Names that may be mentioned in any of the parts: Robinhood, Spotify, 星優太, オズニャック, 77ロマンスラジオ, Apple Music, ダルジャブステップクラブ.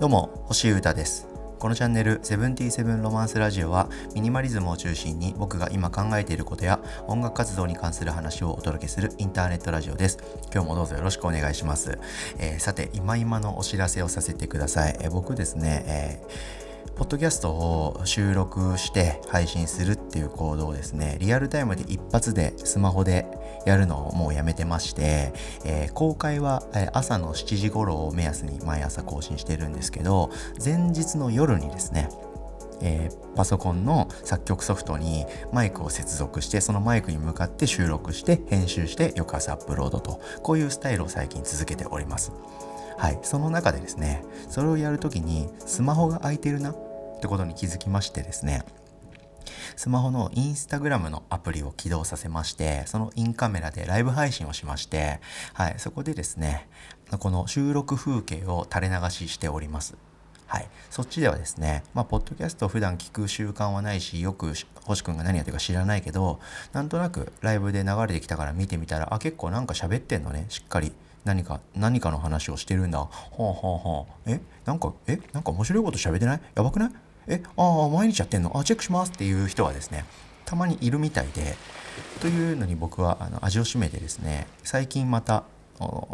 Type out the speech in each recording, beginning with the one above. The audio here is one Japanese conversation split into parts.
どうも、星優太です。このチャンネル77ロマンスラジオは、ミニマリズムを中心に僕が今考えていることや音楽活動に関する話をお届けするインターネットラジオです。今日もどうぞよろしくお願いします。さて、今のお知らせをさせてください。僕ですね、ポッドキャストを収録して配信するっていう行動をですね、リアルタイムで一発でスマホでやるのをもうやめてまして、公開は朝の7時頃を目安に毎朝更新してるんですけど、前日の夜にですね、パソコンの作曲ソフトにマイクを接続して、そのマイクに向かって収録して編集して翌朝アップロードと、こういうスタイルを最近続けております。はい、その中でですね、それをやるときにスマホが空いてるなってことに気づきましてですね、スマホのインスタグラムのアプリを起動させまして、そのインカメラでライブ配信をしまして、はい、そこでですね、この収録風景を垂れ流ししております。はい、そっちではですね、ポッドキャストを普段聞く習慣はないし、よく星くんが何やってるか知らないけど、なんとなくライブで流れてきたから見てみたら、結構なんか喋ってんのね、しっかり何かの話をしてるんだ。なんか面白いこと喋ってない？やばくない？毎日やってんの？チェックしますっていう人はですね、たまにいるみたいで、というのに僕は味を占めてですね、最近また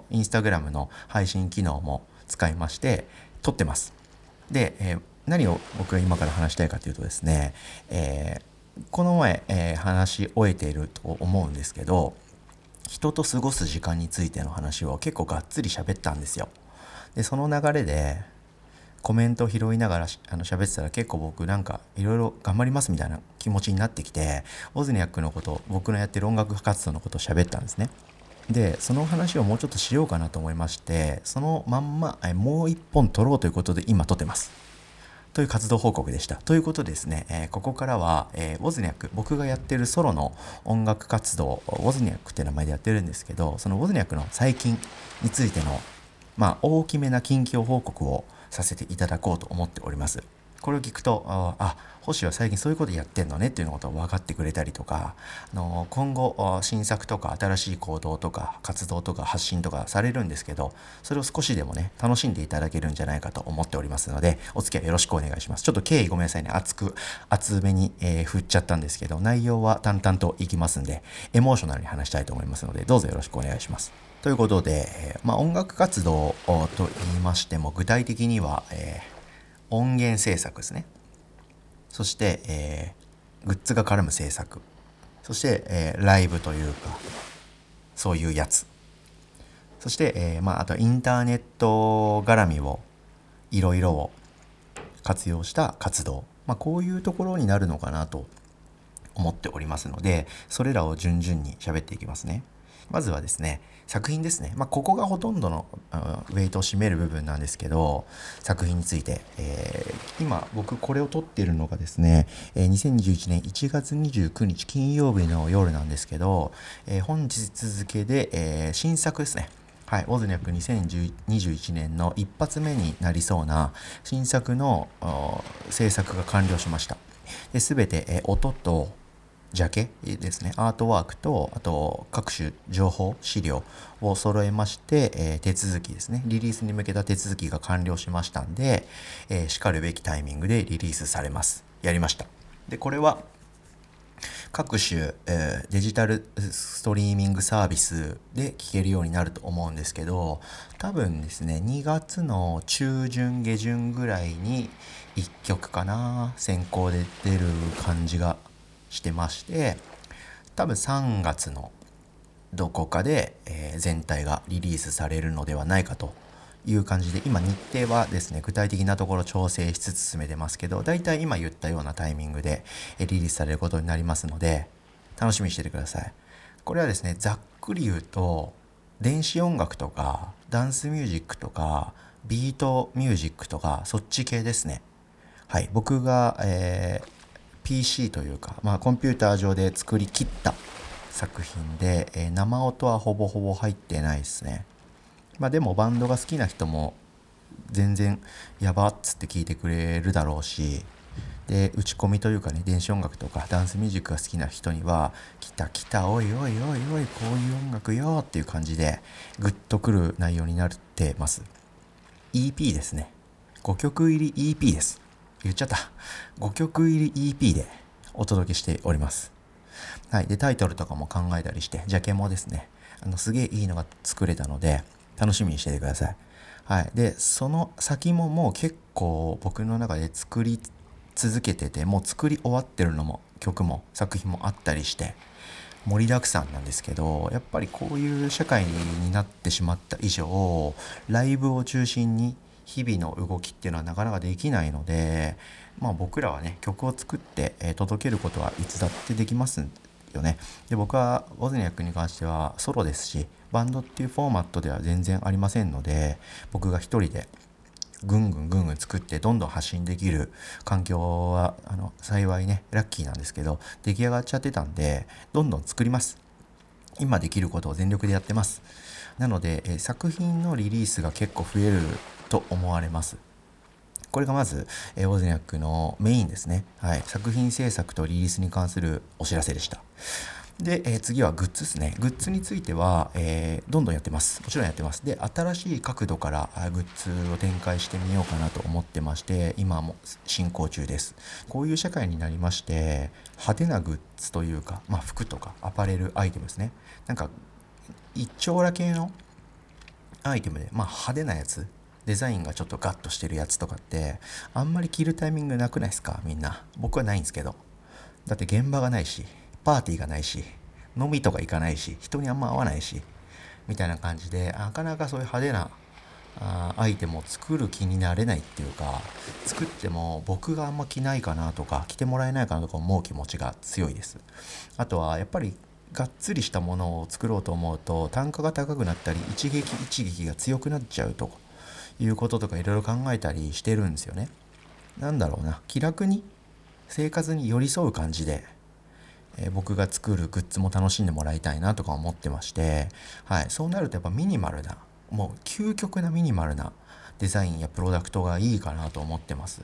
インスタグラムの配信機能も使いまして撮ってます。で、何を僕が今から話したいかというとですね、この前、話し終えていると思うんですけど、人と過ごす時間についての話を結構がっつり喋ったんですよ。で、その流れでコメントを拾いながら喋ってたら、結構僕なんかいろいろ頑張りますみたいな気持ちになってきて、オズニアックのこと、僕のやってる音楽活動のことを喋ったんですね。で、その話をもうちょっとしようかなと思いまして、そのまんまもう一本撮ろうということで今撮ってます、という活動報告でした。ということでですね、ここからは、オズニャック、僕がやってるソロの音楽活動、オズニャックって名前でやってるんですけど、そのオズニャックの最近についての、大きめな近況報告をさせていただこうと思っております。これを聞くと、星は最近そういうことやってんのねっていうのことを分かってくれたりとか、今後新作とか新しい行動とか活動とか発信とかされるんですけど、それを少しでもね、楽しんでいただけるんじゃないかと思っておりますので、お付き合いよろしくお願いします。ちょっと経緯ごめんなさいね、厚めに、振っちゃったんですけど、内容は淡々といきますんで、エモーショナルに話したいと思いますので、どうぞよろしくお願いします。ということで、音楽活動と言いましても、具体的には、音源制作ですね。そして、グッズが絡む制作。そして、ライブというか、そういうやつ。そして、あとインターネット絡みを、いろいろを活用した活動。こういうところになるのかなと思っておりますので、それらを順々に喋っていきますね。まずはですね、作品ですね。ここがほとんどのウェイトを占める部分なんですけど、作品について、今僕これを撮っているのがですね、2021年1月29日金曜日の夜なんですけど、本日付で、新作ですね。はい、オズニャック2021年の一発目になりそうな新作の制作が完了しました。で、全て、音とジャケですね、アートワークと、あと各種情報資料を揃えまして、手続きですね、リリースに向けた手続きが完了しましたんで、しかるべきタイミングでリリースされます。やりました。で、これは各種、デジタルストリーミングサービスで聴けるようになると思うんですけど、多分ですね、2月の中旬下旬ぐらいに1曲かな、先行で出る感じがしてまして、多分3月のどこかで、全体がリリースされるのではないかという感じで、今日程はですね、具体的なところ調整しつつ進めてますけど、だいたい今言ったようなタイミングで、リリースされることになりますので、楽しみにしててください。これはですね、ざっくり言うと電子音楽とかダンスミュージックとかビートミュージックとかそっち系ですね。はい、僕が、PC というか、コンピューター上で作り切った作品で、生音はほぼ入ってないですね。でもバンドが好きな人も全然やばっつって聞いてくれるだろうし、で、打ち込みというかね、電子音楽とかダンスミュージックが好きな人には、来たおいこういう音楽よっていう感じでグッとくる内容になってます。EP ですね。5曲入り EP です。言っちゃった。5曲入り EP でお届けしております。はい。で、タイトルとかも考えたりして、ジャケもですね、すげえいいのが作れたので、楽しみにしててください。はい。で、その先ももう結構僕の中で作り続けてて、もう作り終わってるのも曲も作品もあったりして、盛りだくさんなんですけど、やっぱりこういう社会になってしまった以上、ライブを中心に日々の動きっていうのはなかなかできないので、まあ僕らはね、曲を作って届けることはいつだってできますよね。で、僕はオズニアックに関してはソロですし、バンドっていうフォーマットでは全然ありませんので、僕が一人でぐんぐん作ってどんどん発信できる環境は幸いね、ラッキーなんですけど、出来上がっちゃってたんで、どんどん作ります。今できることを全力でやってます。なので、作品のリリースが結構増えると思われます。これがまずオズニアックのメインですね。はい。作品制作とリリースに関するお知らせでした。で、次はグッズですね。グッズについては、どんどんやってます。もちろんやってます。で、新しい角度からグッズを展開してみようかなと思ってまして、今も進行中です。こういう社会になりまして、派手なグッズというか、まあ服とかアパレルアイテムですね。なんか、一丁羅系のアイテムで、まあ派手なやつ、デザインがちょっとガッとしてるやつとかって、あんまり着るタイミングなくないですか？みんな。僕はないんですけど。だって現場がないし。パーティーがないし、飲みとか行かないし、人にあんま会わないしみたいな感じで、なかなかそういう派手なアイテムを作る気になれないっていうか、作っても僕があんま着ないかなとか着てもらえないかなとか思う気持ちが強いです。あとはやっぱりがっつりしたものを作ろうと思うと単価が高くなったり、一撃が強くなっちゃうということとかいろいろ考えたりしてるんですよね。なんだろうな、気楽に生活に寄り添う感じで僕が作るグッズも楽しんでもらいたいなとか思ってまして、はい、そうなるとやっぱミニマルな、もう究極なミニマルなデザインやプロダクトがいいかなと思ってます。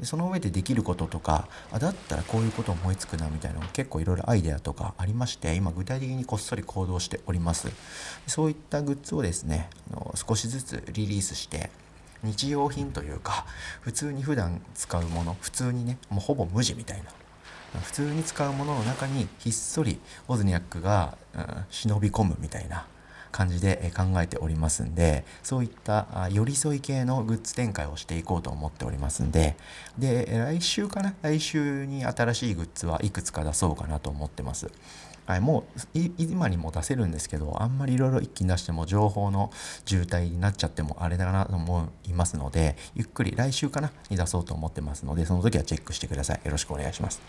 で、その上でできることとか、だったらこういうこと思いつくなみたいなのが結構いろいろアイデアとかありまして、今具体的にこっそり行動しております。そういったグッズをですね、少しずつリリースして、日用品というか、普通に普段使うもの、普通にね、もうほぼ無地みたいな。普通に使うものの中にひっそりオズニアックが、忍び込むみたいな感じで考えておりますんで、そういった寄り添い系のグッズ展開をしていこうと思っておりますんで、来週に新しいグッズはいくつか出そうかなと思ってます。はい、もう今にも出せるんですけど、あんまりいろいろ一気に出しても情報の渋滞になっちゃってもあれだなと思いますので、ゆっくり来週に出そうと思ってますので、その時はチェックしてください。よろしくお願いします。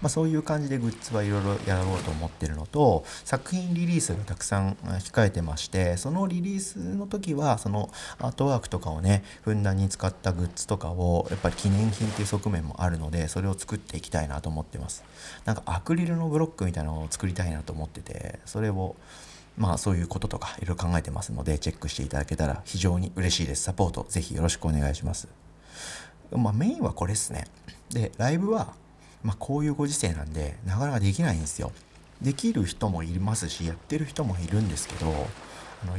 まあ、そういう感じでグッズはいろいろやろうと思ってるのと、作品リリースがたくさん控えてまして、そのリリースの時はそのアートワークとかをね、ふんだんに使ったグッズとかをやっぱり記念品っていう側面もあるので、それを作っていきたいなと思ってます。なんかアクリルのブロックみたいなのを作りたいなと思ってて、それをまあそういうこととかいろいろ考えてますので、チェックしていただけたら非常に嬉しいです。サポートぜひよろしくお願いします。まあメインはこれですね。で、ライブはまあ、こういうご時世なんでなかなかできないんですよ。できる人もいますし、やってる人もいるんですけど、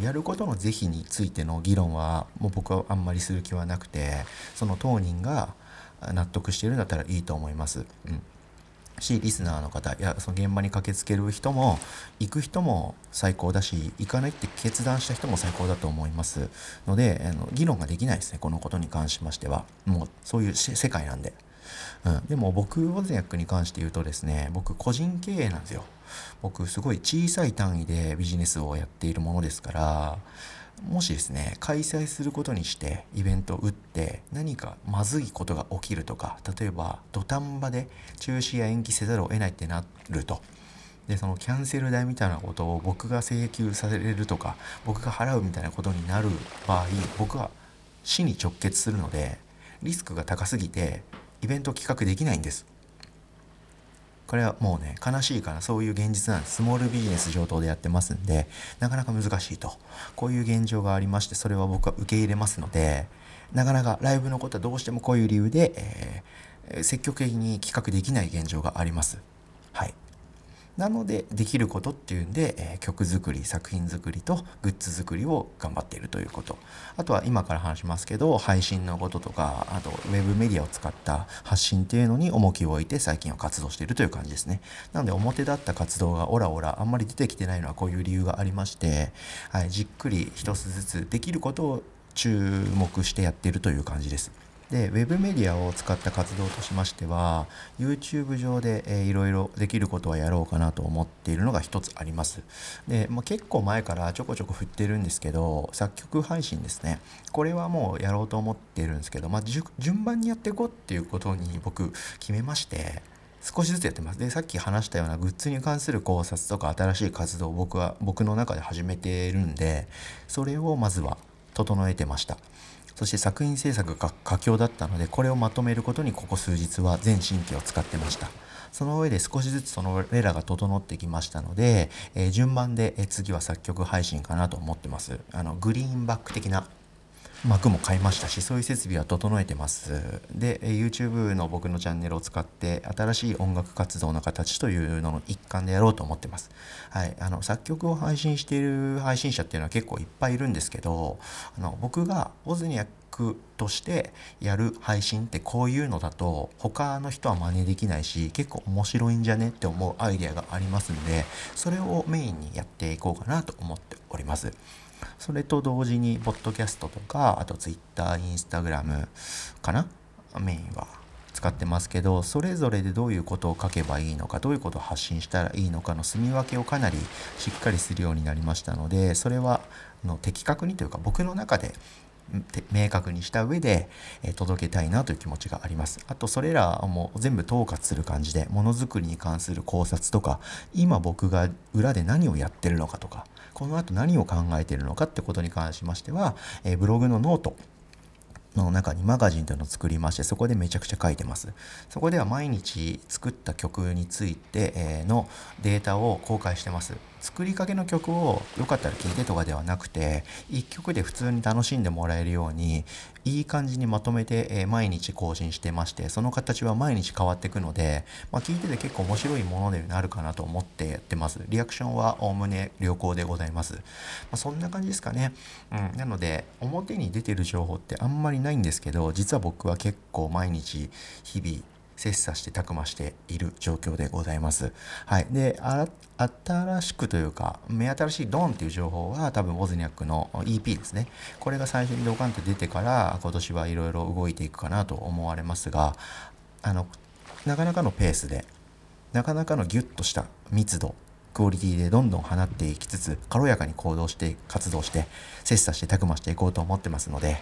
やることの是非についての議論はもう僕はあんまりする気はなくて、その当人が納得しているんだったらいいと思います。うん、しリスナーの方やその現場に駆けつける人も行く人も最高だし、行かないって決断した人も最高だと思いますので、議論ができないですね、このことに関しましては。もうそういう世界なんで。うん、でも僕オズニアックに関して言うとですね、僕個人経営なんですよ。僕すごい小さい単位でビジネスをやっているものですから、もしですね、開催することにしてイベントを打って何かまずいことが起きるとか、例えば土壇場で中止や延期せざるを得ないってなると、でそのキャンセル代みたいなことを僕が請求されるとか、僕が払うみたいなことになる場合、僕は死に直結するので、リスクが高すぎてイベント企画できないんです。これはもうね、悲しいからそういう現実なんです。スモールビジネス上等でやってますんで、なかなか難しいと、こういう現状がありまして、それは僕は受け入れますので、なかなかライブのことはどうしてもこういう理由で、積極的に企画できない現状があります。はい。なのでできることっていうんで、曲作り、作品作りとグッズ作りを頑張っているということ、あとは今から話しますけど配信のこととか、あとウェブメディアを使った発信っていうのに重きを置いて最近は活動しているという感じですね。なので表立った活動がオラオラあんまり出てきてないのはこういう理由がありまして、じっくり一つずつできることを注目してやっているという感じです。で、ウェブメディアを使った活動としましては YouTube 上で、いろいろできることはやろうかなと思っているのが一つあります。で、結構前からちょこちょこ振ってるんですけど作曲配信ですね、これはもうやろうと思ってるんですけど、順番にやっていこうっていうことに僕決めまして少しずつやってます。で、さっき話したようなグッズに関する考察とか新しい活動を僕の中で始めているんで、それをまずは整えてました。そして作品制作が佳境だったのでこれをまとめることにここ数日は全神経を使ってました。その上で少しずつそのレラが整ってきましたので、順番で次は作曲配信かなと思ってます。グリーンバック的な幕も買いましたし、そういう設備は整えてます。で、YouTube の僕のチャンネルを使って新しい音楽活動の形というのの一環でやろうと思ってます。作曲を配信している配信者っていうのは結構いっぱいいるんですけど、僕がオズニアックとしてやる配信ってこういうのだと他の人は真似できないし結構面白いんじゃねって思うアイデアがありますんで、それをメインにやっていこうかなと思っております。それと同時にポッドキャストとか、あとツイッター、インスタグラムかな、メインは使ってますけど、それぞれでどういうことを書けばいいのか、どういうことを発信したらいいのかの住み分けをかなりしっかりするようになりましたので、それは的確にというか僕の中で明確にした上で届けたいなという気持ちがあります。あとそれらも全部統括する感じでものづくりに関する考察とか、今僕が裏で何をやってるのかとか、この後何を考えているのかってことに関しましては、ブログのノートの中にマガジンというのを作りまして、そこでめちゃくちゃ書いてます。そこでは毎日作った曲についてのデータを公開してます。作りかけの曲をよかったら聴いてとかではなくて、一曲で普通に楽しんでもらえるようにいい感じにまとめて毎日更新してまして、その形は毎日変わっていくので、聴いてて結構面白いものになるかなと思ってやってます。リアクションはおおむね良好でございます。そんな感じですかね、なので表に出てる情報ってあんまりないんですけど、実は僕は結構毎日日々切磋して琢磨している状況でございます。で、新しくというか目新しいドンっていう情報は多分オズニアックの EP ですね、これが最初にドカンと出てから今年はいろいろ動いていくかなと思われますが、なかなかのペースでなかなかのギュッとした密度クオリティでどんどん放っていきつつ軽やかに行動して活動して切磋して琢磨していこうと思ってますので、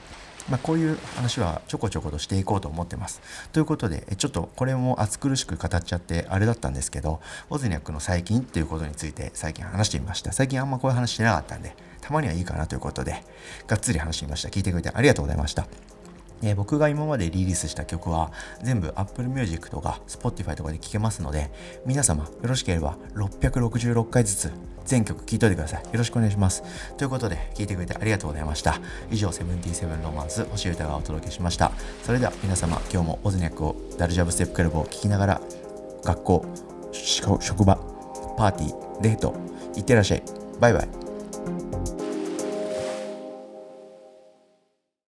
こういう話はちょこちょことしていこうと思ってます。ということでちょっとこれも暑苦しく語っちゃってあれだったんですけど、オズニアックの最近っていうことについて最近話してみました。最近あんまこういう話しなかったんでたまにはいいかなということでがっつり話してみました。聞いてくれてありがとうございました。僕が今までリリースした曲は全部 Apple Music とか Spotify とかで聴けますので、皆様よろしければ666回ずつ全曲聴いといてください。よろしくお願いします。ということで聴いてくれてありがとうございました。以上、77ロマンス星歌がお届けしました。それでは皆様、今日もオズニアックをダルジャブステップクラブを聴きながら学校、職場、パーティー、デート、いってらっしゃい。バイバイ。